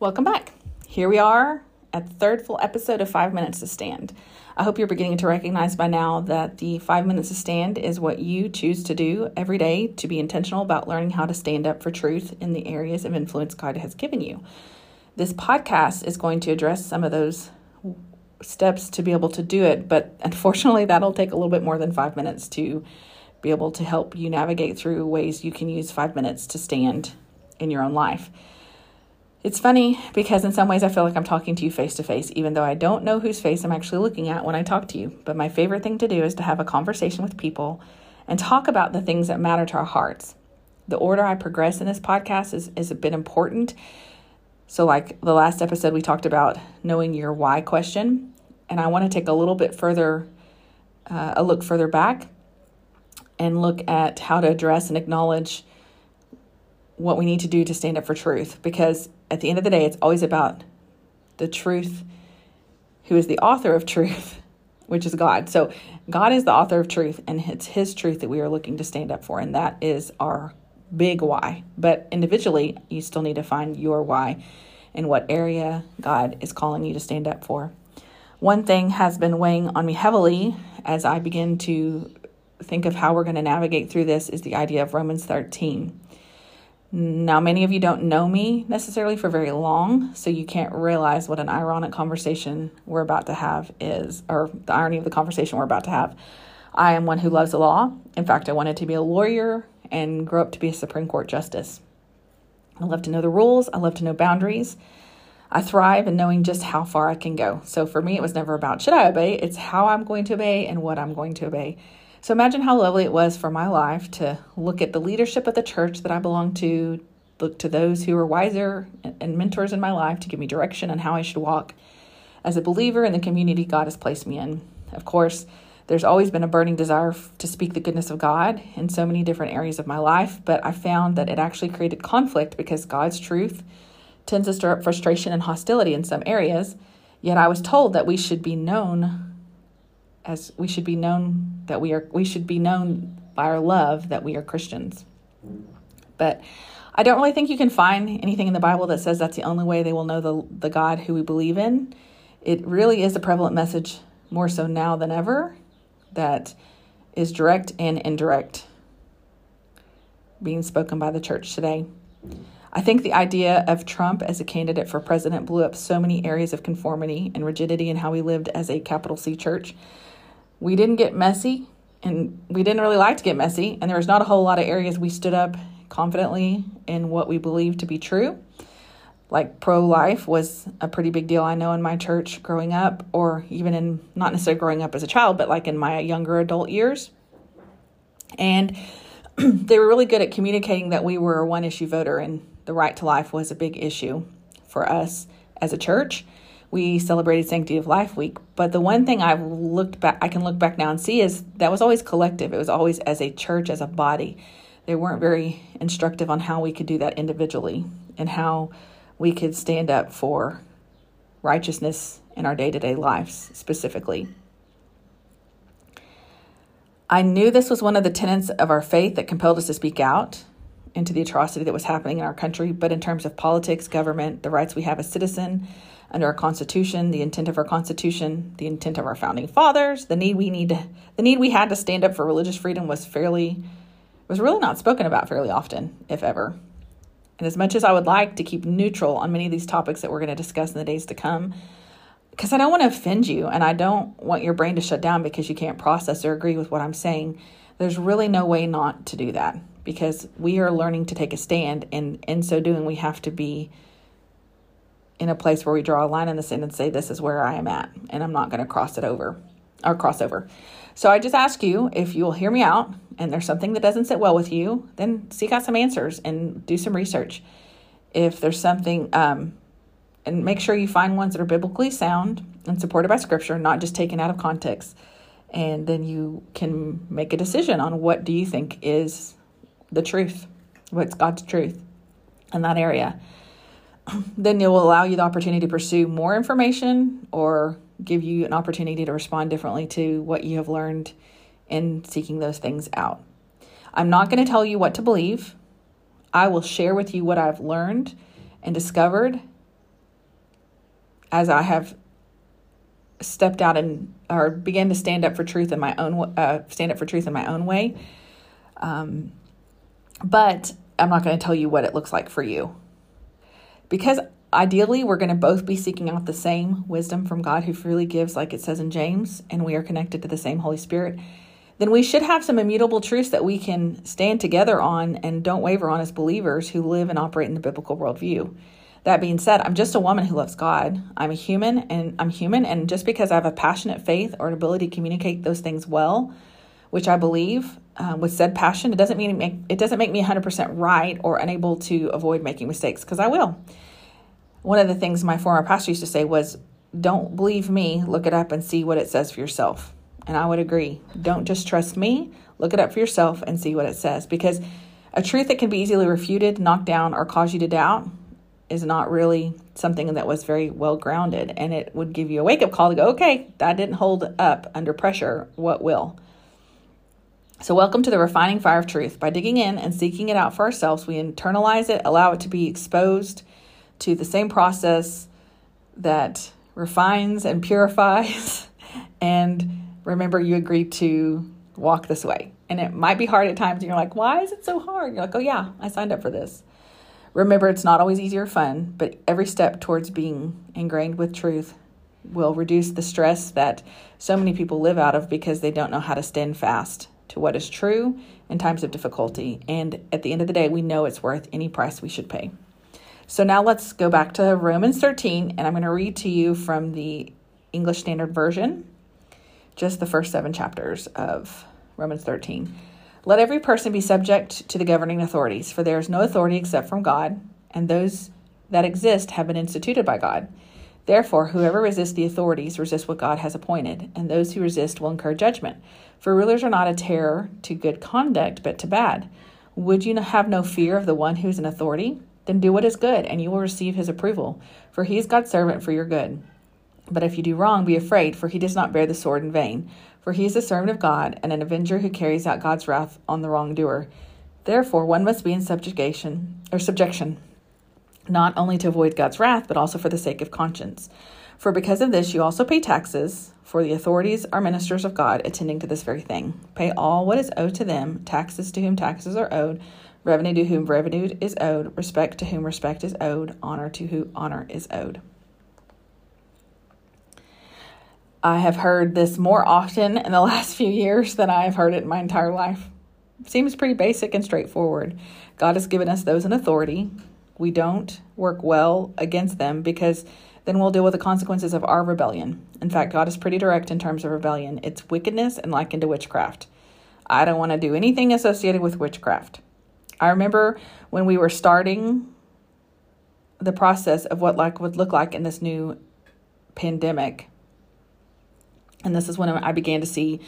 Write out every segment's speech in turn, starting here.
Welcome back. Here we are at the third full episode of 5 Minutes to Stand. I hope you're beginning to recognize by now that the 5 minutes to stand is what you choose to do every day to be intentional about learning how to stand up for truth in the areas of influence God has given you. This podcast is going to address some of those steps to be able to do it, but unfortunately, that'll take a little bit more than 5 minutes to be able to help you navigate through ways you can use 5 minutes to stand in your own life. It's funny because in some ways I feel like I'm talking to you face to face, even though I don't know whose face I'm actually looking at when I talk to you. But my favorite thing to do is to have a conversation with people and talk about the things that matter to our hearts. The order I progress in this podcast is a bit important. So like the last episode, we talked about knowing your why question. And I want to take a little bit further, a look further back and look at how to address and acknowledge what we need to do to stand up for truth, because at the end of the day, it's always about the truth, who is the author of truth, which is God. So God is the author of truth, and it's his truth that we are looking to stand up for, and that is our big why. But individually, you still need to find your why and what area God is calling you to stand up for. One thing has been weighing on me heavily as I begin to think of how we're going to navigate through this is the idea of Romans 13. Now, many of you don't know me necessarily for very long, so you can't realize what an ironic conversation we're about to have is, or the irony of the conversation we're about to have. I am one who loves the law. In fact, I wanted to be a lawyer and grew up to be a Supreme Court justice. I love to know the rules. I love to know boundaries. I thrive in knowing just how far I can go. So for me, it was never about should I obey? It's how I'm going to obey and what I'm going to obey. So imagine how lovely it was for my life to look at the leadership of the church that I belong to, look to those who are wiser and mentors in my life to give me direction on how I should walk as a believer in the community God has placed me in. Of course, there's always been a burning desire to speak the goodness of God in so many different areas of my life, but I found that it actually created conflict because God's truth tends to stir up frustration and hostility in some areas, yet I was told that we should be known by our love that we are Christians. But I don't really think you can find anything in the Bible that says that's the only way they will know the God who we believe in. It really is a prevalent message more so now than ever that is direct and indirect being spoken by the church today. I think the idea of Trump as a candidate for president blew up so many areas of conformity and rigidity in how we lived as a capital C church. We didn't get messy, and we didn't really like to get messy, and there was not a whole lot of areas we stood up confidently in what we believed to be true. Like pro-life was a pretty big deal I know in my church growing up, or even in, not necessarily growing up as a child, but like in my younger adult years. And they were really good at communicating that we were a one-issue voter, and the right to life was a big issue for us as a church. We celebrated Sanctity of Life Week, but the one thing I can look back now and see is that was always collective. It was always as a church, as a body. They weren't very instructive on how we could do that individually and how we could stand up for righteousness in our day-to-day lives specifically. I knew this was one of the tenets of our faith that compelled us to speak out into the atrocity that was happening in our country, but in terms of politics, government, the rights we have as citizens, under our Constitution, the intent of our Constitution, the intent of our founding fathers, the need we had to stand up for religious freedom was really not spoken about fairly often, if ever. And as much as I would like to keep neutral on many of these topics that we're going to discuss in the days to come, because I don't want to offend you and I don't want your brain to shut down because you can't process or agree with what I'm saying, there's really no way not to do that because we are learning to take a stand, and in so doing, we have to be in a place where we draw a line in the sand and say, this is where I am at, and I'm not going to cross over. So I just ask you, if you will hear me out and there's something that doesn't sit well with you, then seek out some answers and do some research. If there's something, and make sure you find ones that are biblically sound and supported by scripture, not just taken out of context. And then you can make a decision on what do you think is the truth, what's God's truth in that area. Then it will allow you the opportunity to pursue more information or give you an opportunity to respond differently to what you have learned in seeking those things out. I'm not going to tell you what to believe. I will share with you what I've learned and discovered as I have stepped out and or began to stand up for truth in my own way. But I'm not going to tell you what it looks like for you, because ideally we're going to both be seeking out the same wisdom from God, who freely gives, like it says in James, and we are connected to the same Holy Spirit. Then we should have some immutable truths that we can stand together on and don't waver on as believers who live and operate in the biblical worldview. That being said, I'm just a woman who loves God. I'm human, and just because I have a passionate faith or an ability to communicate those things well, which I believe with said passion, it doesn't make me 100% right or unable to avoid making mistakes, because I will. One of the things my former pastor used to say was, "Don't believe me, look it up and see what it says for yourself." And I would agree. Don't just trust me, look it up for yourself and see what it says, because a truth that can be easily refuted, knocked down, or cause you to doubt is not really something that was very well grounded, and it would give you a wake-up call to go, okay, that didn't hold up under pressure, what will? So welcome to the refining fire of truth. By digging in and seeking it out for ourselves, we internalize it, allow it to be exposed to the same process that refines and purifies, and remember, you agreed to walk this way. And it might be hard at times. You're like, why is it so hard? You're like, oh yeah, I signed up for this. Remember, it's not always easy or fun, but every step towards being ingrained with truth will reduce the stress that so many people live out of, because they don't know how to stand fast to what is true in times of difficulty. And at the end of the day, we know it's worth any price we should pay. So now let's go back to Romans 13, and I'm going to read to you from the English Standard Version, just the first 7 chapters of Romans 13. Let every person be subject to the governing authorities, for there is no authority except from God, and those that exist have been instituted by God. Therefore, whoever resists the authorities resists what God has appointed, and those who resist will incur judgment. For rulers are not a terror to good conduct, but to bad. Would you have no fear of the one who is in authority? Then do what is good, and you will receive his approval, for he is God's servant for your good. But if you do wrong, be afraid, for he does not bear the sword in vain. For he is a servant of God, and an avenger who carries out God's wrath on the wrongdoer. Therefore, one must be in subjection, not only to avoid God's wrath, but also for the sake of conscience. For because of this, you also pay taxes, for the authorities are ministers of God, attending to this very thing. Pay all what is owed to them, taxes to whom taxes are owed, revenue to whom revenue is owed, respect to whom respect is owed, honor to whom honor is owed. I have heard this more often in the last few years than I've heard it in my entire life. It seems pretty basic and straightforward. God has given us those in authority. We don't work well against them, because then we'll deal with the consequences of our rebellion. In fact, God is pretty direct in terms of rebellion. It's wickedness and likened to witchcraft. I don't want to do anything associated with witchcraft. I remember when we were starting the process of what like would look like in this new pandemic. And this is when I began to see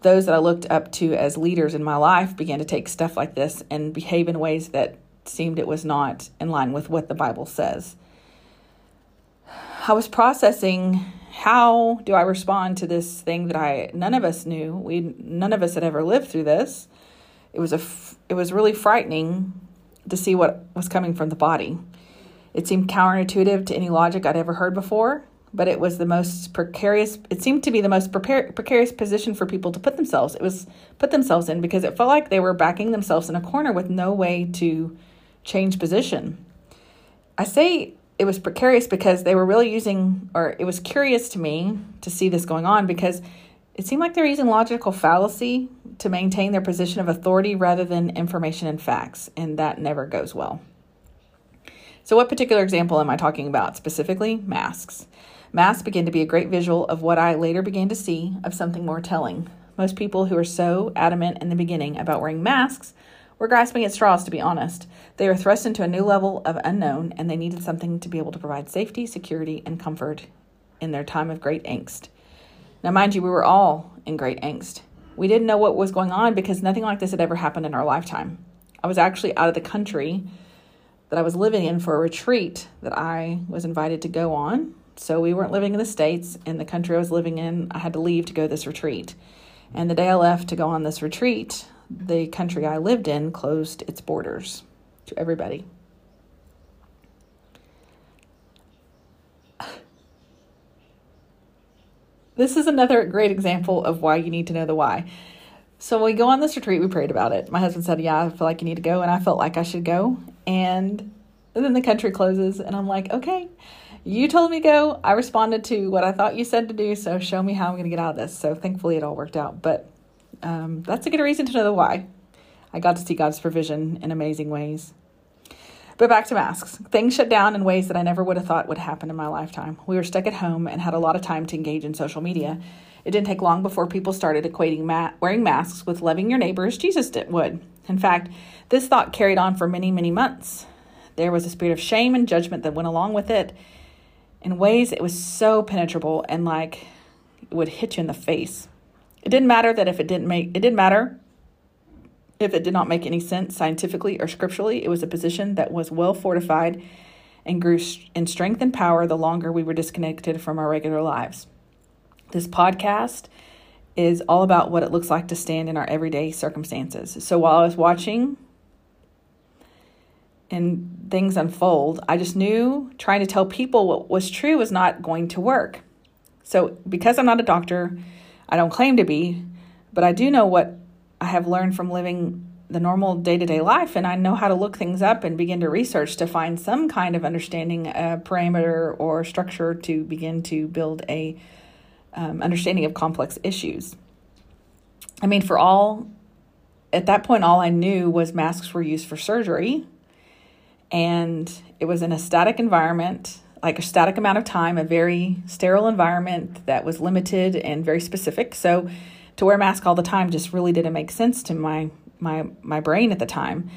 those that I looked up to as leaders in my life began to take stuff like this and behave in ways that seemed it was not in line with what the Bible says. I was processing, how do I respond to this thing that none of us knew? None of us had ever lived through this. It was really frightening to see what was coming from the body. It seemed counterintuitive to any logic I'd ever heard before. But it was the most precarious, it seemed to be the most precarious position for people to put themselves in, because it felt like they were backing themselves in a corner with no way to change position. I say it was precarious because they were really it was curious to me to see this going on, because it seemed like they were using logical fallacy to maintain their position of authority rather than information and facts, and that never goes well. So what particular example am I talking about specifically? Masks. Masks began to be a great visual of what I later began to see of something more telling. Most people who are so adamant in the beginning about wearing masks were grasping at straws, to be honest. They were thrust into a new level of unknown, and they needed something to be able to provide safety, security, and comfort in their time of great angst. Now, mind you, we were all in great angst. We didn't know what was going on because nothing like this had ever happened in our lifetime. I was actually out of the country that I was living in for a retreat that I was invited to go on. So we weren't living in the States. In the country I was living in, I had to leave to go to this retreat. And the day I left to go on this retreat, the country I lived in closed its borders to everybody. This is another great example of why you need to know the why. So when we go on this retreat, we prayed about it. My husband said, yeah, I feel like you need to go. And I felt like I should go. And then the country closes. And I'm like, okay, you told me to go. I responded to what I thought you said to do. So show me how I'm going to get out of this. So thankfully it all worked out. But that's a good reason to know the why. I got to see God's provision in amazing ways. But back to masks. Things shut down in ways that I never would have thought would happen in my lifetime. We were stuck at home and had a lot of time to engage in social media. It didn't take long before people started equating wearing masks with loving your neighbor as Jesus would. In fact, this thought carried on for many, many months. There was a spirit of shame and judgment that went along with it. In ways, it was so penetrable and like it would hit you in the face. It did not make any sense scientifically or scripturally. It was a position that was well fortified and grew in strength and power the longer we were disconnected from our regular lives. This podcast is all about what it looks like to stand in our everyday circumstances. So while I was watching and things unfold, I just knew trying to tell people what was true was not going to work. So because I'm not a doctor, I don't claim to be, but I do know what I have learned from living the normal day-to-day life, and I know how to look things up and begin to research to find some kind of understanding, parameter or structure to begin to build a understanding of complex issues. I mean, at that point, all I knew was masks were used for surgery, and it was in a static environment, like a static amount of time, a very sterile environment that was limited and very specific. So to wear a mask all the time just really didn't make sense to my brain at the time.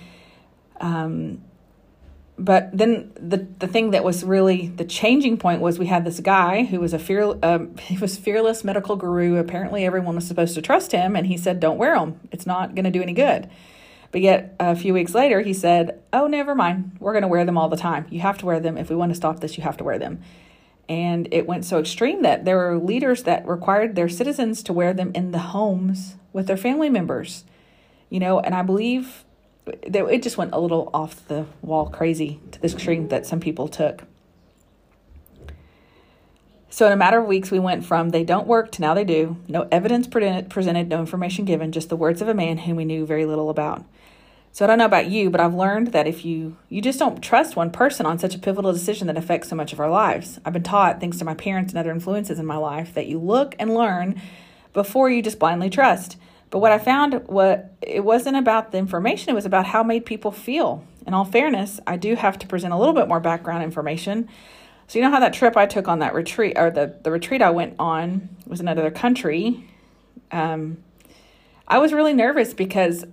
But then the thing that was really the changing point was we had this guy who was a fearless medical guru. Apparently everyone was supposed to trust him, and he said, don't wear them. It's not going to do any good. But yet a few weeks later he said, oh, never mind. We're going to wear them all the time. You have to wear them. If we want to stop this, you have to wear them. And it went so extreme that there were leaders that required their citizens to wear them in the homes with their family members, and I believe that it just went a little off the wall crazy to the extreme that some people took. So in a matter of weeks, we went from they don't work to now they do. No evidence presented, no information given, just the words of a man whom we knew very little about. So I don't know about you, but I've learned that if you just don't trust one person on such a pivotal decision that affects so much of our lives. I've been taught, thanks to my parents and other influences in my life, that you look and learn before you just blindly trust. But what I found, it wasn't about the information. It was about how it made people feel. In all fairness, I do have to present a little bit more background information. So you know how that trip I took on that retreat, or the retreat I went on was in another country. I was really nervous because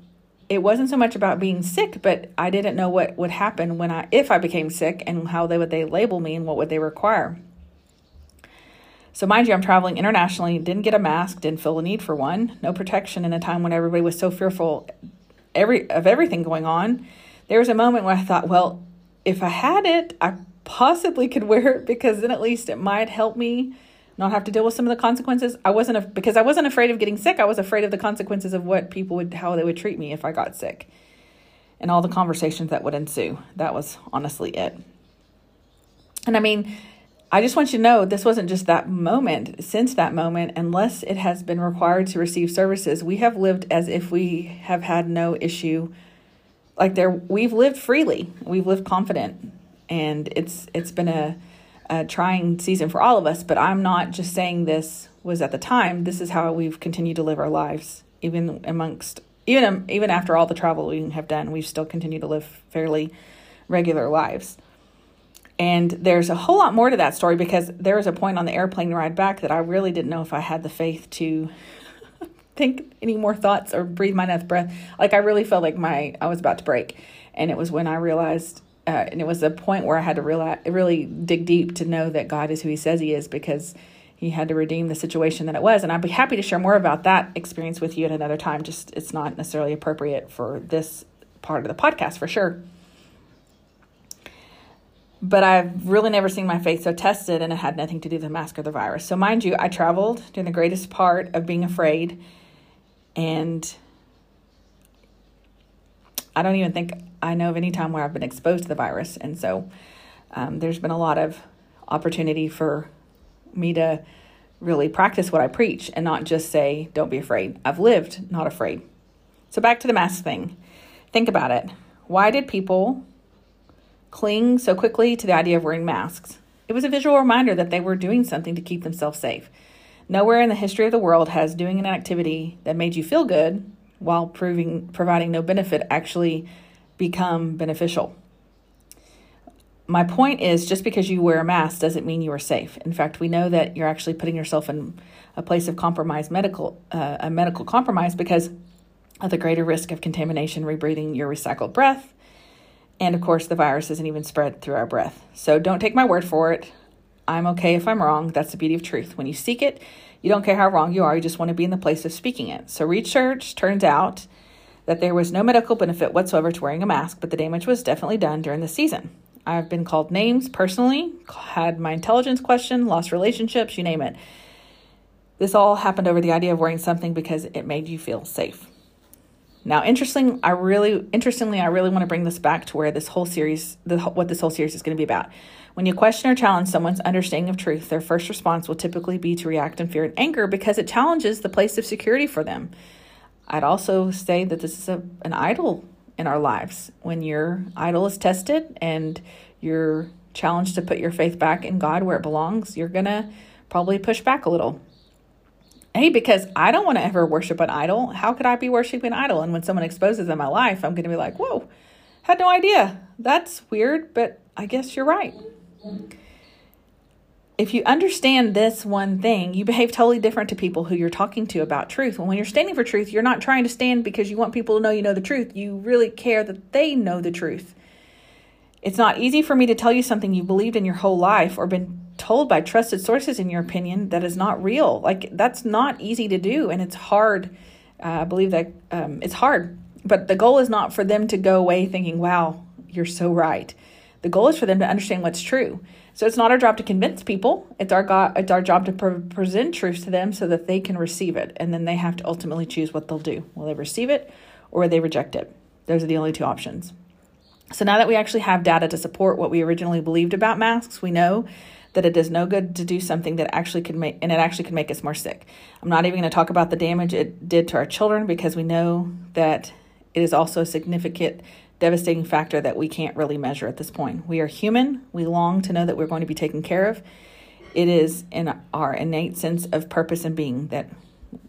it wasn't so much about being sick, but I didn't know what would happen if I became sick and how would they label me and what would they require. So mind you, I'm traveling internationally, didn't get a mask, didn't feel the need for one, no protection in a time when everybody was so fearful of everything going on. There was a moment where I thought, well, if I had it, I possibly could wear it because then at least it might help me not have to deal with some of the consequences. Because I wasn't afraid of getting sick. I was afraid of the consequences of how they would treat me if I got sick and all the conversations that would ensue. That was honestly it. And I mean, I just want you to know, this wasn't just that moment. Since that moment, unless it has been required to receive services, we have lived as if we have had no issue. We've lived freely. We've lived confident. And it's been a trying season for all of us, but I'm not just saying this was at the time. This is how we've continued to live our lives, even after all the travel we have done. We've still continued to live fairly regular lives. And there's a whole lot more to that story because there was a point on the airplane ride back that I really didn't know if I had the faith to think any more thoughts or breathe my next breath. Like I really felt like I was about to break, and it was when I realized. And it was a point where I had to really dig deep to know that God is who he says he is, because he had to redeem the situation that it was. And I'd be happy to share more about that experience with you at another time. Just it's not necessarily appropriate for this part of the podcast for sure. But I've really never seen my faith so tested, and it had nothing to do with the mask or the virus. So mind you, I traveled during the greatest part of being afraid, and I don't even think I know of any time where I've been exposed to the virus. And so there's been a lot of opportunity for me to really practice what I preach and not just say, don't be afraid. I've lived not afraid. So back to the mask thing. Think about it. Why did people cling so quickly to the idea of wearing masks? It was a visual reminder that they were doing something to keep themselves safe. Nowhere in the history of the world has doing an activity that made you feel good while providing no benefit actually become beneficial. My point is, just because you wear a mask doesn't mean you are safe. In fact, we know that you're actually putting yourself in a place of compromise, medical compromise, because of the greater risk of contamination, rebreathing your recycled breath. And of course, the virus isn't even spread through our breath. So don't take my word for it. I'm okay if I'm wrong. That's the beauty of truth. When you seek it, you don't care how wrong you are. You just want to be in the place of speaking it. So research turns out that there was no medical benefit whatsoever to wearing a mask, but the damage was definitely done during the season. I've been called names personally, had my intelligence questioned, lost relationships, you name it. This all happened over the idea of wearing something because it made you feel safe. Now, interestingly, I really want to bring this back to where this whole series, what this whole series is going to be about. When you question or challenge someone's understanding of truth, their first response will typically be to react in fear and anger because it challenges the place of security for them. I'd also say that this is an idol in our lives. When your idol is tested and you're challenged to put your faith back in God where it belongs, you're going to probably push back a little. Hey, because I don't want to ever worship an idol. How could I be worshiping an idol? And when someone exposes in my life, I'm going to be like, whoa, had no idea. That's weird, but I guess you're right. If you understand this one thing, you behave totally different to people who you're talking to about truth. And when you're standing for truth, you're not trying to stand because you want people to know you know the truth. You really care that they know the truth. It's not easy for me to tell you something you believed in your whole life or been told by trusted sources in your opinion that is not real. Like, that's not easy to do, and it's hard. I believe that it's hard. But the goal is not for them to go away thinking, wow, you're so right. The goal is for them to understand what's true. So it's not our job to convince people. It's our job to present truth to them so that they can receive it. And then they have to ultimately choose what they'll do. Will they receive it or they reject it? Those are the only two options. So now that we actually have data to support what we originally believed about masks, we know that it does no good to do something that actually could make, and it actually could make us more sick. I'm not even going to talk about the damage it did to our children because we know that it is also a significant devastating factor that we can't really measure at this point. We are human. We long to know that we're going to be taken care of. It is in our innate sense of purpose and being that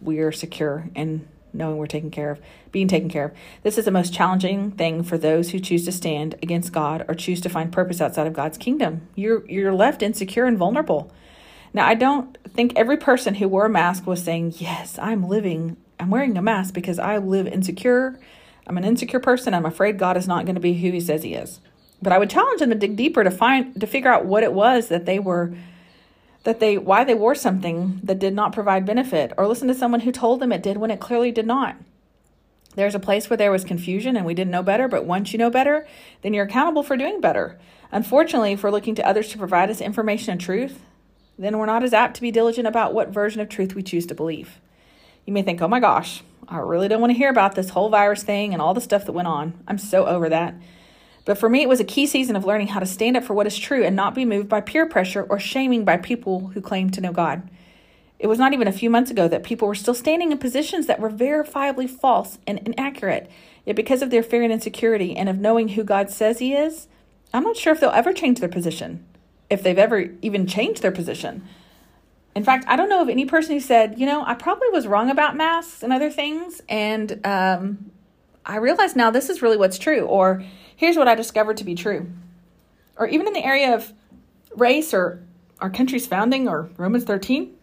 we are secure and knowing we're taken care of, being taken care of. This is the most challenging thing for those who choose to stand against God or choose to find purpose outside of God's kingdom. You're left insecure and vulnerable. Now, I don't think every person who wore a mask was saying, yes, I'm wearing a mask because I live insecure. I'm an insecure person. I'm afraid God is not going to be who he says he is. But I would challenge them to dig deeper to figure out what it was why they wore something that did not provide benefit, or listen to someone who told them it did when it clearly did not. There's a place where there was confusion and we didn't know better, but once you know better, then you're accountable for doing better. Unfortunately, if we're looking to others to provide us information and truth, then we're not as apt to be diligent about what version of truth we choose to believe. You may think, oh my gosh, I really don't want to hear about this whole virus thing and all the stuff that went on. I'm so over that. But for me, it was a key season of learning how to stand up for what is true and not be moved by peer pressure or shaming by people who claim to know God. It was not even a few months ago that people were still standing in positions that were verifiably false and inaccurate. Yet because of their fear and insecurity and of knowing who God says he is, I'm not sure if they'll ever change their position, if they've ever even changed their position. In fact, I don't know of any person who said, I probably was wrong about masks and other things, and I realize now this is really what's true, or here's what I discovered to be true. Or even in the area of race or our country's founding or Romans 13,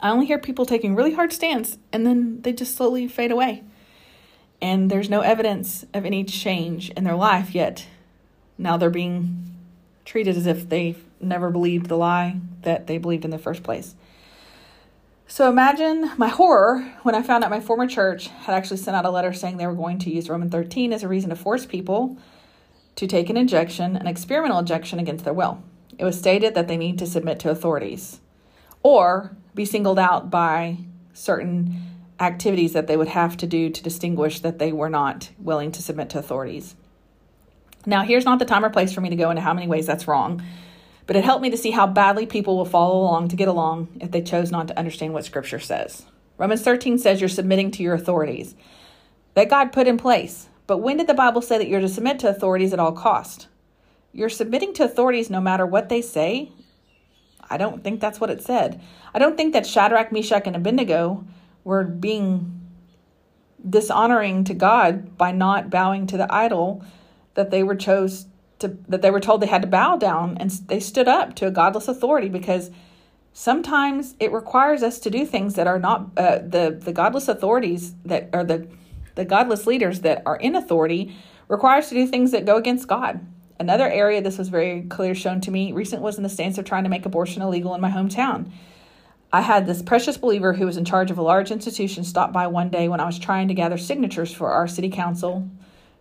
I only hear people taking really hard stands and then they just slowly fade away. And there's no evidence of any change in their life, yet now they're being treated as if they've never believed the lie that they believed in the first place. So imagine my horror when I found out my former church had actually sent out a letter saying they were going to use Romans 13 as a reason to force people to take an experimental injection against their will. It was stated that they need to submit to authorities or be singled out by certain activities that they would have to do to distinguish that they were not willing to submit to authorities. Now, here's not the time or place for me to go into how many ways that's wrong. but it helped me to see how badly people will follow along to get along if they chose not to understand what Scripture says. Romans 13 says you're submitting to your authorities that God put in place. But when did the Bible say that you're to submit to authorities at all cost? You're submitting to authorities no matter what they say? I don't think that's what it said. I don't think that Shadrach, Meshach, and Abednego were being dishonoring to God by not bowing to the idol that they were that they were told they had to bow down, and they stood up to a godless authority, because sometimes it requires us to do things that are not the godless authorities that are the godless leaders that are in authority requires to do things that go against God. Another area this was very clear shown to me recent was in the stance of trying to make abortion illegal in my hometown. I had this precious believer who was in charge of a large institution stop by one day when I was trying to gather signatures for our city council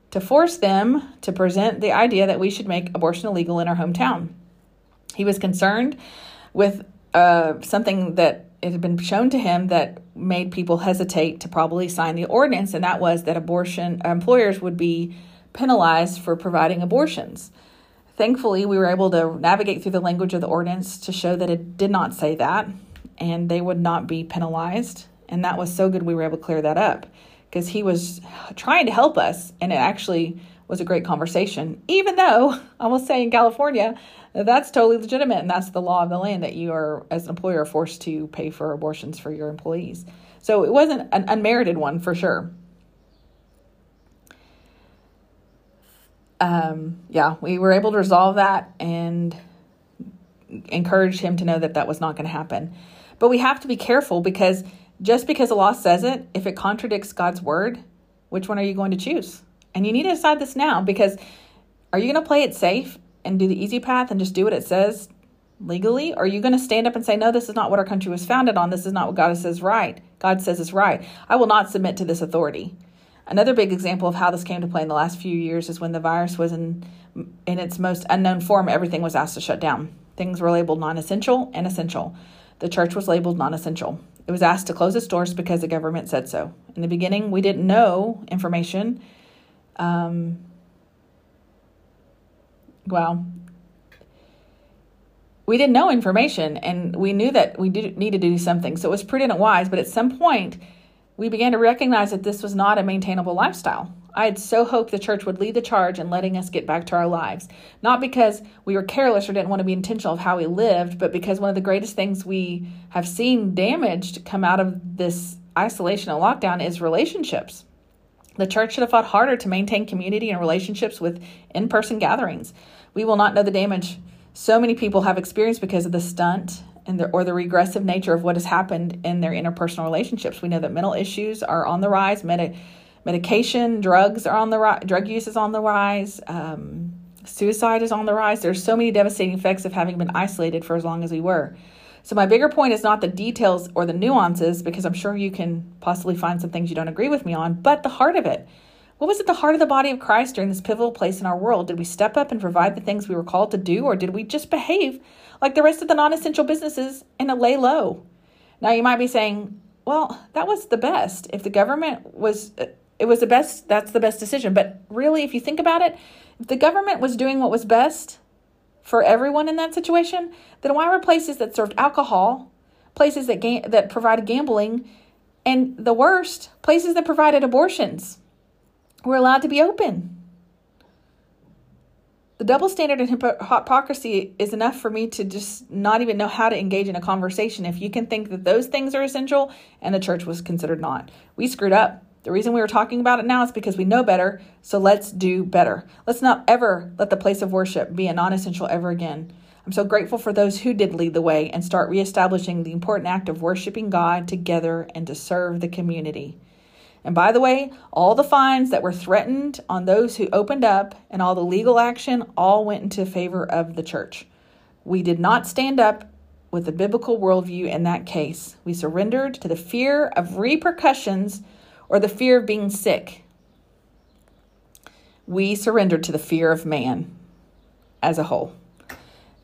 to force them to present the idea that we should make abortion illegal in our hometown. He was concerned with something that it had been shown to him that made people hesitate to probably sign the ordinance, and that was that abortion employers would be penalized for providing abortions. Thankfully, we were able to navigate through the language of the ordinance to show that it did not say that, and they would not be penalized. And that was so good we were able to clear that up, because he was trying to help us, and it actually was a great conversation, even though I will say in California, that's totally legitimate, and that's the law of the land that you are, as an employer, forced to pay for abortions for your employees. So it wasn't an unmerited one for sure. We were able to resolve that and encourage him to know that that was not going to happen. But we have to be careful, because just because the law says it, if it contradicts God's word, which one are you going to choose? And you need to decide this now, because are you going to play it safe and do the easy path and just do what it says legally? Or are you going to stand up and say, no, this is not what our country was founded on. This is not what God says right. God says it's right. I will not submit to this authority. Another big example of how this came to play in the last few years is when the virus was in its most unknown form, everything was asked to shut down. Things were labeled non-essential and essential. The church was labeled non-essential. It was asked to close its doors because the government said so. In the beginning, we didn't know information. We didn't know information, and we knew that we needed to do something. So it was prudent and wise, but at some point, we began to recognize that this was not a maintainable lifestyle. I had so hoped the church would lead the charge in letting us get back to our lives, not because we were careless or didn't want to be intentional of how we lived, but because one of the greatest things we have seen damaged come out of this isolation and lockdown is relationships. The church should have fought harder to maintain community and relationships with in-person gatherings. We will not know the damage so many people have experienced because of the stunt and the regressive nature of what has happened in their interpersonal relationships. We know that mental issues are on the rise, medication, drugs are on the rise, drug use is on the rise, suicide is on the rise. There's so many devastating effects of having been isolated for as long as we were. So my bigger point is not the details or the nuances, because I'm sure you can possibly find some things you don't agree with me on, but the heart of it. What was at the heart of the body of Christ during this pivotal place in our world? Did we step up and provide the things we were called to do, or did we just behave like the rest of the non-essential businesses and lay low? Now you might be saying, well, that was the best. If the government was, it was the best, that's the best decision. But really, if you think about it, if the government was doing what was best for everyone in that situation, then why were places that served alcohol, places that that provided gambling, and the worst, places that provided abortions, were allowed to be open? The double standard and hypocrisy is enough for me to just not even know how to engage in a conversation if you can think that those things are essential and the church was considered not. We screwed up. The reason we were talking about it now is because we know better, so let's do better. Let's not ever let the place of worship be a non-essential ever again. I'm so grateful for those who did lead the way and start reestablishing the important act of worshiping God together and to serve the community. And by the way, all the fines that were threatened on those who opened up and all the legal action all went into favor of the church. We did not stand up with the biblical worldview in that case. We surrendered to the fear of repercussions or the fear of being sick. We surrendered to the fear of man as a whole.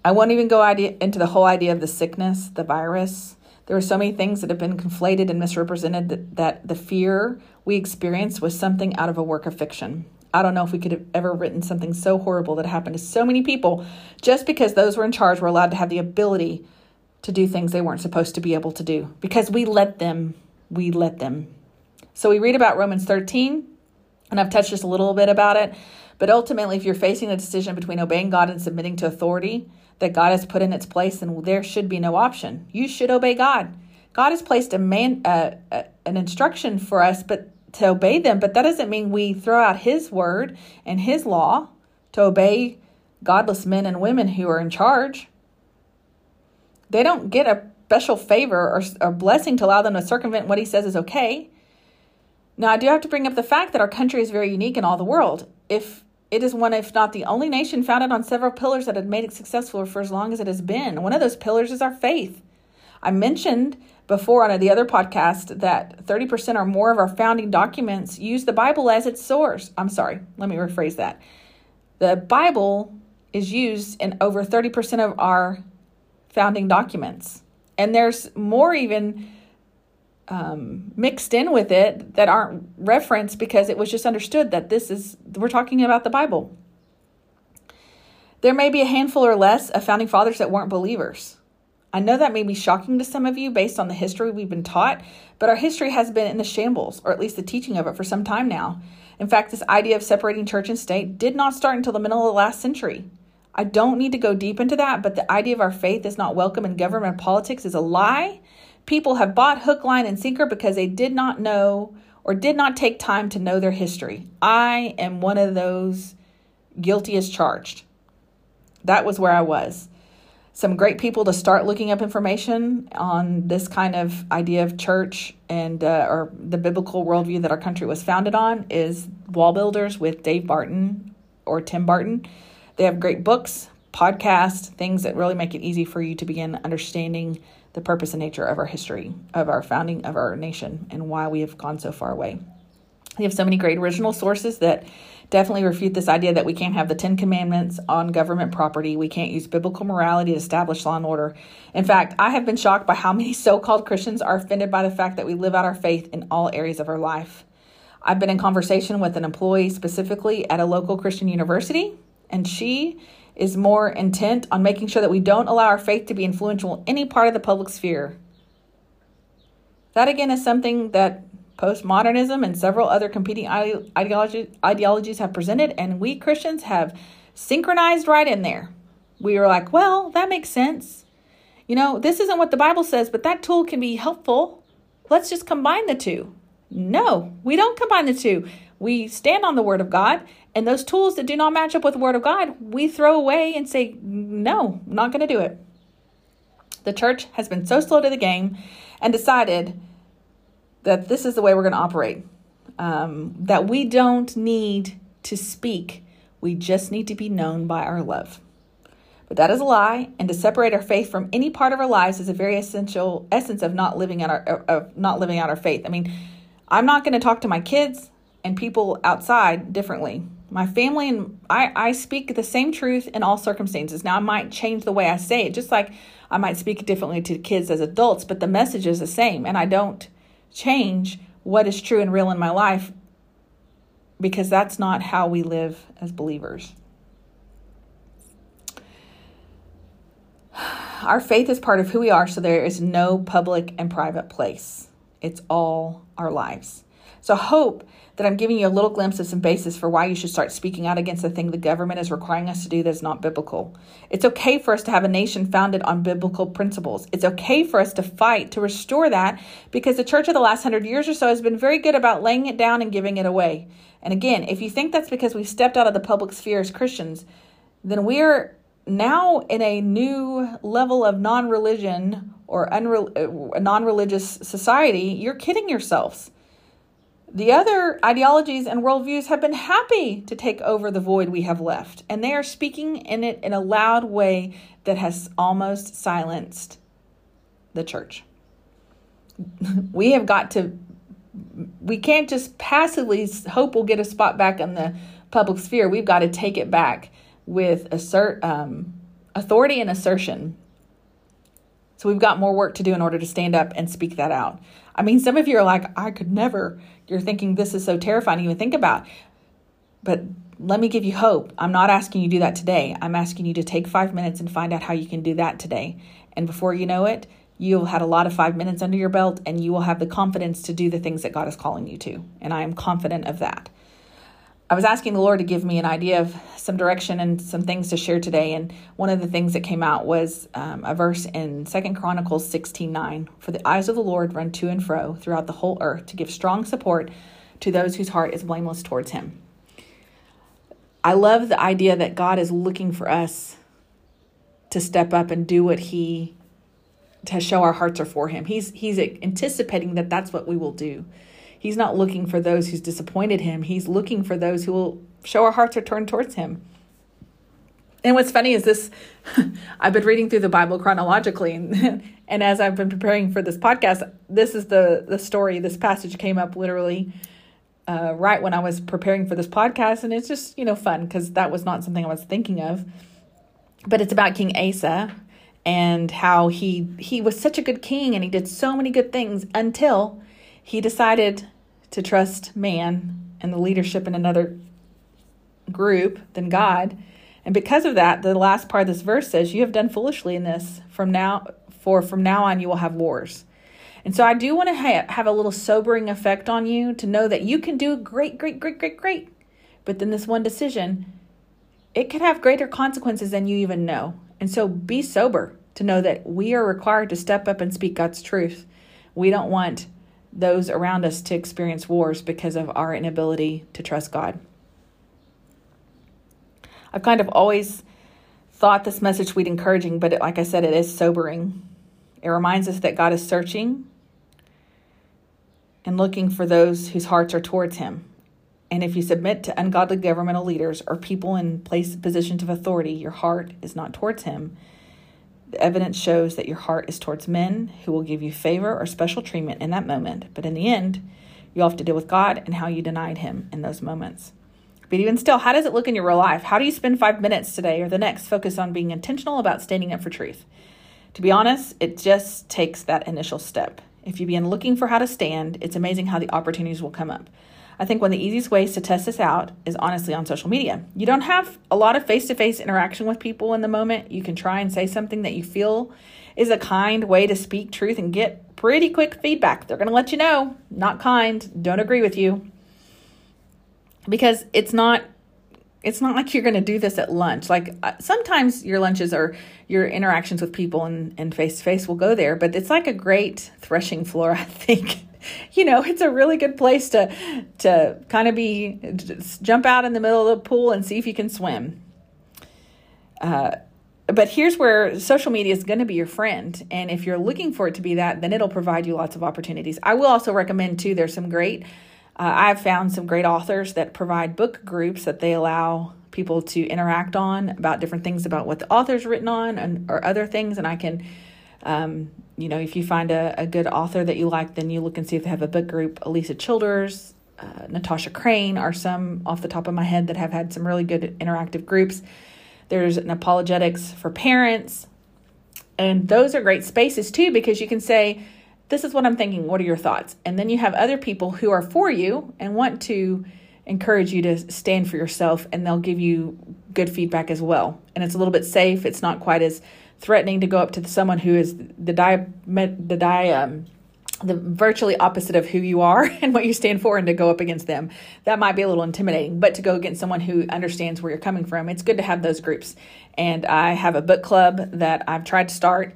I won't even go into the whole idea of the sickness, the virus. There are so many things that have been conflated and misrepresented that the fear we experienced was something out of a work of fiction. I don't know if we could have ever written something so horrible that happened to so many people just because those who were in charge were allowed to have the ability to do things they weren't supposed to be able to do because we let them. So we read about Romans 13, and I've touched just a little bit about it. But ultimately, if you're facing a decision between obeying God and submitting to authority that God has put in its place, then there should be no option. You should obey God. God has placed an instruction for us but to obey them, but that doesn't mean we throw out his word and his law to obey godless men and women who are in charge. They don't get a special favor or blessing to allow them to circumvent what he says is okay. Now, I do have to bring up the fact that our country is very unique in all the world. It is one, if not the only nation, founded on several pillars that have made it successful for as long as it has been. One of those pillars is our faith. I mentioned before on the other podcast that 30% or more of our founding documents use the Bible as its source. I'm sorry, let me rephrase that. The Bible is used in over 30% of our founding documents. And there's more even mixed in with it that aren't referenced because it was just understood that we're talking about the Bible. There may be a handful or less of founding fathers that weren't believers. I know that may be shocking to some of you based on the history we've been taught, but our history has been in the shambles, or at least the teaching of it, for some time now. In fact, this idea of separating church and state did not start until the middle of the last century. I don't need to go deep into that, but the idea of our faith is not welcome in government and politics is a lie. People have bought hook, line, and sinker because they did not know or did not take time to know their history. I am one of those guilty as charged. That was where I was. Some great people to start looking up information on this kind of idea of church and or the biblical worldview that our country was founded on is Wall Builders with Dave Barton or Tim Barton. They have great books, podcasts, things that really make it easy for you to begin understanding the purpose and nature of our history, of our founding, of our nation, and why we have gone so far away. They have so many great original sources that definitely refute this idea that we can't have the Ten Commandments on government property. We can't use biblical morality to establish law and order. In fact, I have been shocked by how many so-called Christians are offended by the fact that we live out our faith in all areas of our life. I've been in conversation with an employee specifically at a local Christian university, and she is more intent on making sure that we don't allow our faith to be influential in any part of the public sphere. That, again, is something that postmodernism and several other competing ideologies have presented, and we Christians have synchronized right in there. We were like, well, that makes sense. You know, this isn't what the Bible says, but that tool can be helpful. Let's just combine the two. No, we don't combine the two. We stand on the Word of God, and those tools that do not match up with the Word of God, we throw away and say, no, I'm not going to do it. The church has been so slow to the game and decided that this is the way we're going to operate, that we don't need to speak. We just need to be known by our love. But that is a lie, and to separate our faith from any part of our lives is a very essential essence of not living out our faith. I mean, I'm not going to talk to my kids and people outside differently. My family and I speak the same truth in all circumstances. Now, I might change the way I say it, just like I might speak differently to kids as adults, but the message is the same, and I don't change what is true and real in my life because that's not how we live as believers. Our faith is part of who we are, so there is no public and private place. It's all our lives. So hope that I'm giving you a little glimpse of some basis for why you should start speaking out against the thing the government is requiring us to do that's not biblical. It's okay for us to have a nation founded on biblical principles. It's okay for us to fight to restore that because the church of the last 100 years or so has been very good about laying it down and giving it away. And again, if you think that's because we've stepped out of the public sphere as Christians, then we're now in a new level of non-religion or non-religious society. You're kidding yourselves. The other ideologies and worldviews have been happy to take over the void we have left, and they are speaking in it in a loud way that has almost silenced the church. We can't just passively hope we'll get a spot back in the public sphere. We've got to take it back with authority and assertion. So we've got more work to do in order to stand up and speak that out. I mean, some of you are like, I could never. You're thinking this is so terrifying to even think about. But let me give you hope. I'm not asking you to do that today. I'm asking you to take 5 minutes and find out how you can do that today. And before you know it, you'll have had a lot of 5 minutes under your belt, and you will have the confidence to do the things that God is calling you to. And I am confident of that. I was asking the Lord to give me an idea of some direction and some things to share today. And one of the things that came out was a verse in 2 Chronicles 16:9. For the eyes of the Lord run to and fro throughout the whole earth to give strong support to those whose heart is blameless towards him. I love the idea that God is looking for us to step up and do what he, to show our hearts are for him. He's anticipating that that's what we will do. He's not looking for those who's disappointed him. He's looking for those who will show our hearts are turned towards him. And what's funny is this, I've been reading through the Bible chronologically, and as I've been preparing for this podcast, this is the story. This passage came up literally right when I was preparing for this podcast, and it's just, fun because that was not something I was thinking of. But it's about King Asa and how he was such a good king and he did so many good things until he decided to trust man and the leadership in another group than God. And because of that, the last part of this verse says, you have done foolishly in this, from now on you will have wars. And so I do want to have a little sobering effect on you to know that you can do great. But then this one decision, it could have greater consequences than you even know. And so be sober to know that we are required to step up and speak God's truth. We don't want those around us to experience wars because of our inability to trust God. I've kind of always thought this message would be encouraging, but like I said, it is sobering. It reminds us that God is searching and looking for those whose hearts are towards him. And if you submit to ungodly governmental leaders or people in positions of authority, your heart is not towards him. The evidence shows that your heart is towards men who will give you favor or special treatment in that moment. But in the end, you'll have to deal with God and how you denied him in those moments. But even still, how does it look in your real life? How do you spend 5 minutes today or the next focus on being intentional about standing up for truth? To be honest, it just takes that initial step. If you begin looking for how to stand, it's amazing how the opportunities will come up. I think one of the easiest ways to test this out is honestly on social media. You don't have a lot of face-to-face interaction with people in the moment. You can try and say something that you feel is a kind way to speak truth and get pretty quick feedback. They're going to let you know, not kind, don't agree with you. Because it's not like you're going to do this at lunch. Like sometimes your lunches or your interactions with people and face-to-face will go there, but it's like a great threshing floor, I think. It's a really good place to kind of jump out in the middle of the pool and see if you can swim. But here's where social media is going to be your friend. And if you're looking for it to be that, then it'll provide you lots of opportunities. I will also recommend too, there's some great, I've found some great authors that provide book groups that they allow people to interact on about different things about what the author's written on or other things. And I can, if you find a good author that you like, then you look and see if they have a book group. Alisa Childers, Natasha Crane are some off the top of my head that have had some really good interactive groups. There's an Apologetics for Parents. And those are great spaces too, because you can say, this is what I'm thinking. What are your thoughts? And then you have other people who are for you and want to encourage you to stand for yourself, and they'll give you good feedback as well. And it's a little bit safe. It's not quite as threatening to go up to someone who is the virtually opposite of who you are and what you stand for, and to go up against them. That might be a little intimidating, but to go against someone who understands where you're coming from, it's good to have those groups. And I have a book club that I've tried to start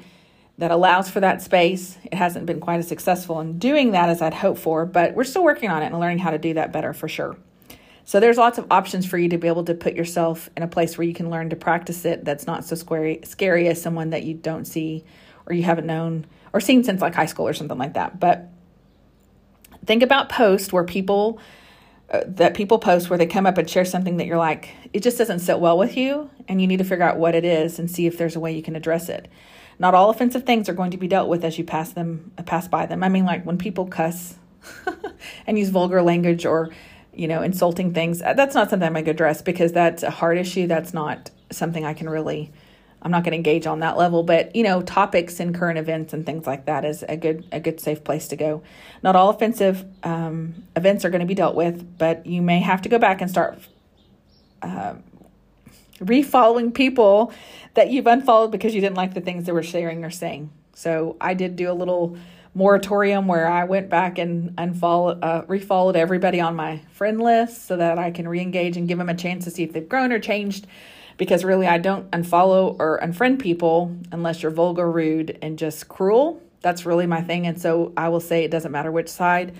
that allows for that space. It hasn't been quite as successful in doing that as I'd hoped for, but we're still working on it and learning how to do that better for sure. So there's lots of options for you to be able to put yourself in a place where you can learn to practice it that's not so scary as someone that you don't see or you haven't known or seen since like high school or something like that. But think about posts where people post where they come up and share something that you're like, it just doesn't sit well with you, and you need to figure out what it is and see if there's a way you can address it. Not all offensive things are going to be dealt with as you pass by them. I mean, like when people cuss and use vulgar language or insulting things, that's not something I'm going to address because that's a hard issue. That's not something I'm not going to engage on that level, but topics and current events and things like that is a good safe place to go. Not all offensive events are going to be dealt with, but you may have to go back and start refollowing people that you've unfollowed because you didn't like the things they were sharing or saying. So I did do a little moratorium where I went back and refollowed everybody on my friend list so that I can reengage and give them a chance to see if they've grown or changed, because really I don't unfollow or unfriend people unless you're vulgar, rude, and just cruel. That's really my thing. And so I will say it doesn't matter which side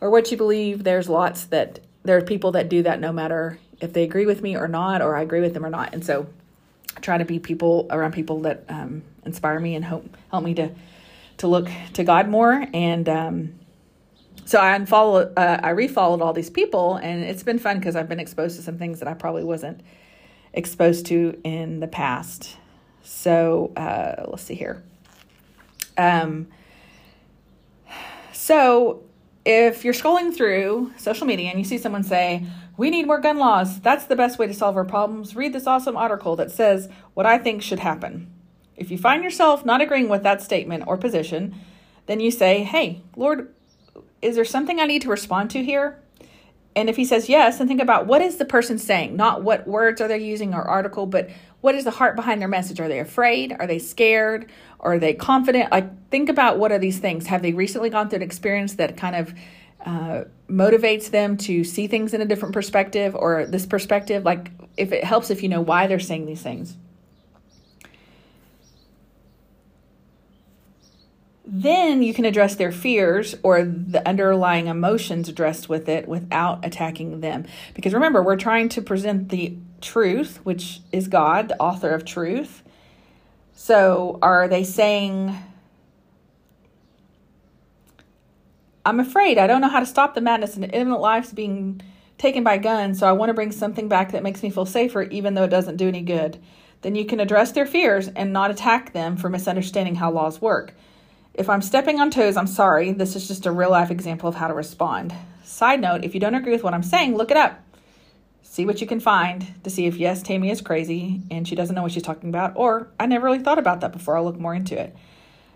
or what you believe. There are people that do that no matter if they agree with me or not, or I agree with them or not. And so I try to be around people that inspire me and help me to look to God more. And so I refollowed all these people, and it's been fun because I've been exposed to some things that I probably wasn't exposed to in the past. So let's see here. So if you're scrolling through social media and you see someone say, "We need more gun laws. That's the best way to solve our problems. Read this awesome article that says what I think should happen." If you find yourself not agreeing with that statement or position, then you say, "Hey, Lord, is there something I need to respond to here?" And if he says yes, then think about what is the person saying, not what words are they using or article, but what is the heart behind their message? Are they afraid? Are they scared? Are they confident? Like, think about what are these things? Have they recently gone through an experience that kind of motivates them to see things in a different perspective or this perspective? Like, if it helps if you know why they're saying these things. Then you can address their fears or the underlying emotions addressed with it without attacking them. Because remember, we're trying to present the truth, which is God, the author of truth. So are they saying, "I'm afraid. I don't know how to stop the madness and innocent lives being taken by guns, so I want to bring something back that makes me feel safer, even though it doesn't do any good." Then you can address their fears and not attack them for misunderstanding how laws work. "If I'm stepping on toes, I'm sorry. This is just a real life example of how to respond. Side note, if you don't agree with what I'm saying, look it up. See what you can find to see if, yes, Tammy is crazy and she doesn't know what she's talking about, or I never really thought about that before. I'll look more into it."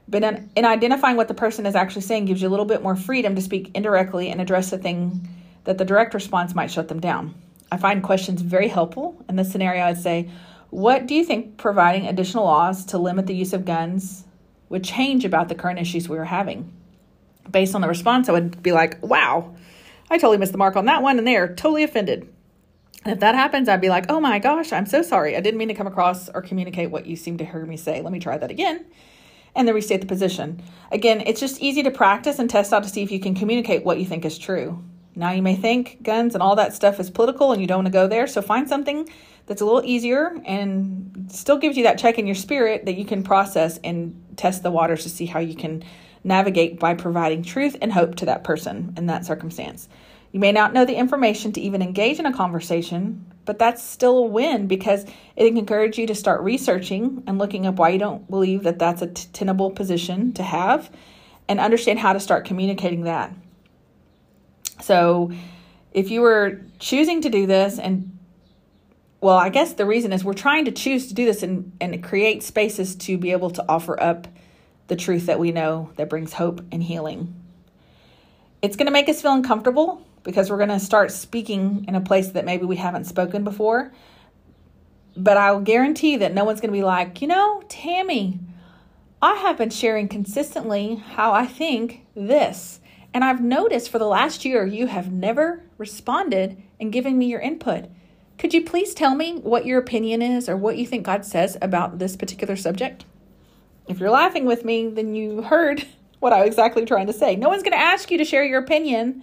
But in identifying what the person is actually saying gives you a little bit more freedom to speak indirectly and address the thing that the direct response might shut them down. I find questions very helpful. In this scenario, I'd say, "What do you think providing additional laws to limit the use of guns would change about the current issues we were having?" Based on the response, I would be like, "Wow, I totally missed the mark on that one, and they are totally offended." And if that happens, I'd be like, "Oh my gosh, I'm so sorry. I didn't mean to come across or communicate what you seem to hear me say. Let me try that again." And then restate the position. Again, it's just easy to practice and test out to see if you can communicate what you think is true. Now you may think guns and all that stuff is political and you don't want to go there, so find something that's a little easier and still gives you that check in your spirit that you can process and test the waters to see how you can navigate by providing truth and hope to that person in that circumstance. You may not know the information to even engage in a conversation, but that's still a win because it encourages you to start researching and looking up why you don't believe that that's a tenable position to have and understand how to start communicating that. So if you were choosing to do this I guess the reason is we're trying to choose to do this and create spaces to be able to offer up the truth that we know that brings hope and healing. It's going to make us feel uncomfortable because we're going to start speaking in a place that maybe we haven't spoken before. But I'll guarantee that no one's going to be like, "Tammy, I have been sharing consistently how I think this. And I've noticed for the last year, you have never responded and given me your input. Could you please tell me what your opinion is or what you think God says about this particular subject?" If you're laughing with me, then you heard what I was exactly trying to say. No one's going to ask you to share your opinion.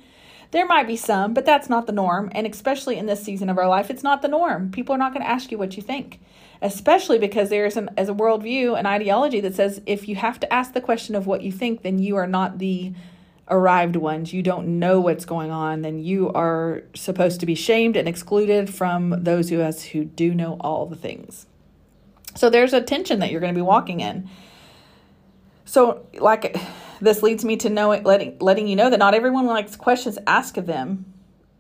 There might be some, but that's not the norm. And especially in this season of our life, it's not the norm. People are not going to ask you what you think, especially because there is as a worldview, an ideology that says if you have to ask the question of what you think, then you are not the arrived ones. You don't know what's going on, then you are supposed to be shamed and excluded from those of us who do know all the things. So there's a tension that you're going to be walking in. So like this leads me to letting you know that not everyone likes questions asked of them,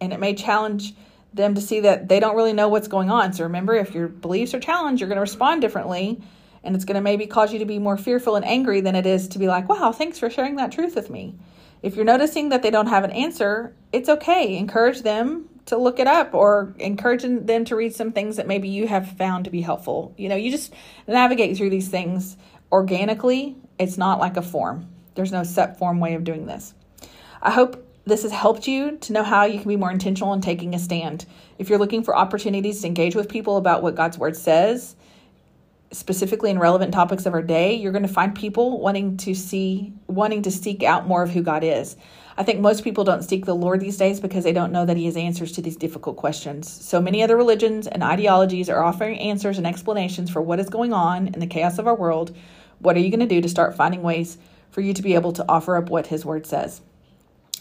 and it may challenge them to see that they don't really know what's going on. So remember, if your beliefs are challenged, you're going to respond differently, and it's going to maybe cause you to be more fearful and angry than it is to be like, "Wow, thanks for sharing that truth with me." If you're noticing that they don't have an answer, it's okay. Encourage them to look it up, or encouraging them to read some things that maybe you have found to be helpful. You know, you just navigate through these things organically. It's not like a form. There's no set form way of doing this. I hope this has helped you to know how you can be more intentional in taking a stand. If you're looking for opportunities to engage with people about what God's Word says, specifically in relevant topics of our day, you're going to find people wanting to seek out more of who God is. I think most people don't seek the Lord these days because they don't know that He has answers to these difficult questions. So many other religions and ideologies are offering answers and explanations for what is going on in the chaos of our world. What are you going to do to start finding ways for you to be able to offer up what His Word says?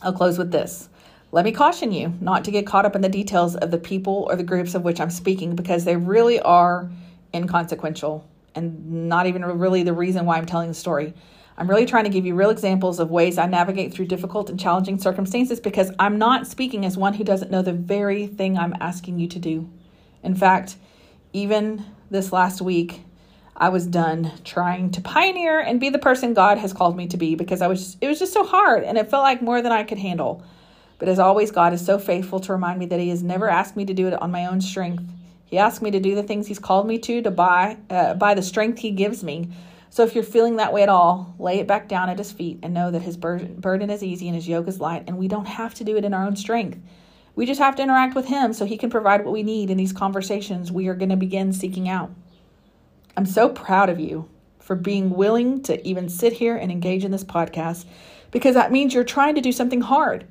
I'll close with this. Let me caution you not to get caught up in the details of the people or the groups of which I'm speaking, because they really are inconsequential and not even really the reason why I'm telling the story. I'm really trying to give you real examples of ways I navigate through difficult and challenging circumstances, because I'm not speaking as one who doesn't know the very thing I'm asking you to do. In fact, even this last week, I was done trying to pioneer and be the person God has called me to be, because it was just so hard and it felt like more than I could handle. But as always, God is so faithful to remind me that He has never asked me to do it on my own strength. He asked me to do the things He's called me to by the strength He gives me. So if you're feeling that way at all, lay it back down at His feet and know that His burden is easy and His yoke is light, and we don't have to do it in our own strength. We just have to interact with Him so He can provide what we need in these conversations we are going to begin seeking out. I'm so proud of you for being willing to even sit here and engage in this podcast, because that means you're trying to do something hard.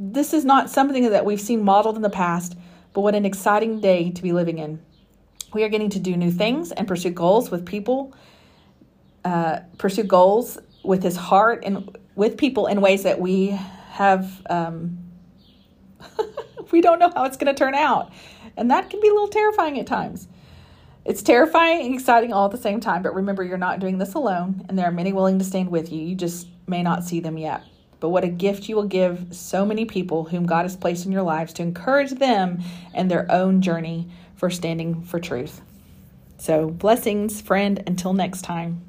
This is not something that we've seen modeled in the past, but what an exciting day to be living in. We are getting to do new things and pursue goals with people, pursue goals with His heart and with people in ways that we have, we don't know how it's going to turn out. And that can be a little terrifying at times. It's terrifying and exciting all at the same time, but remember, you're not doing this alone, and there are many willing to stand with you. You just may not see them yet. But what a gift you will give so many people whom God has placed in your lives to encourage them in their own journey for standing for truth. So blessings, friend, until next time.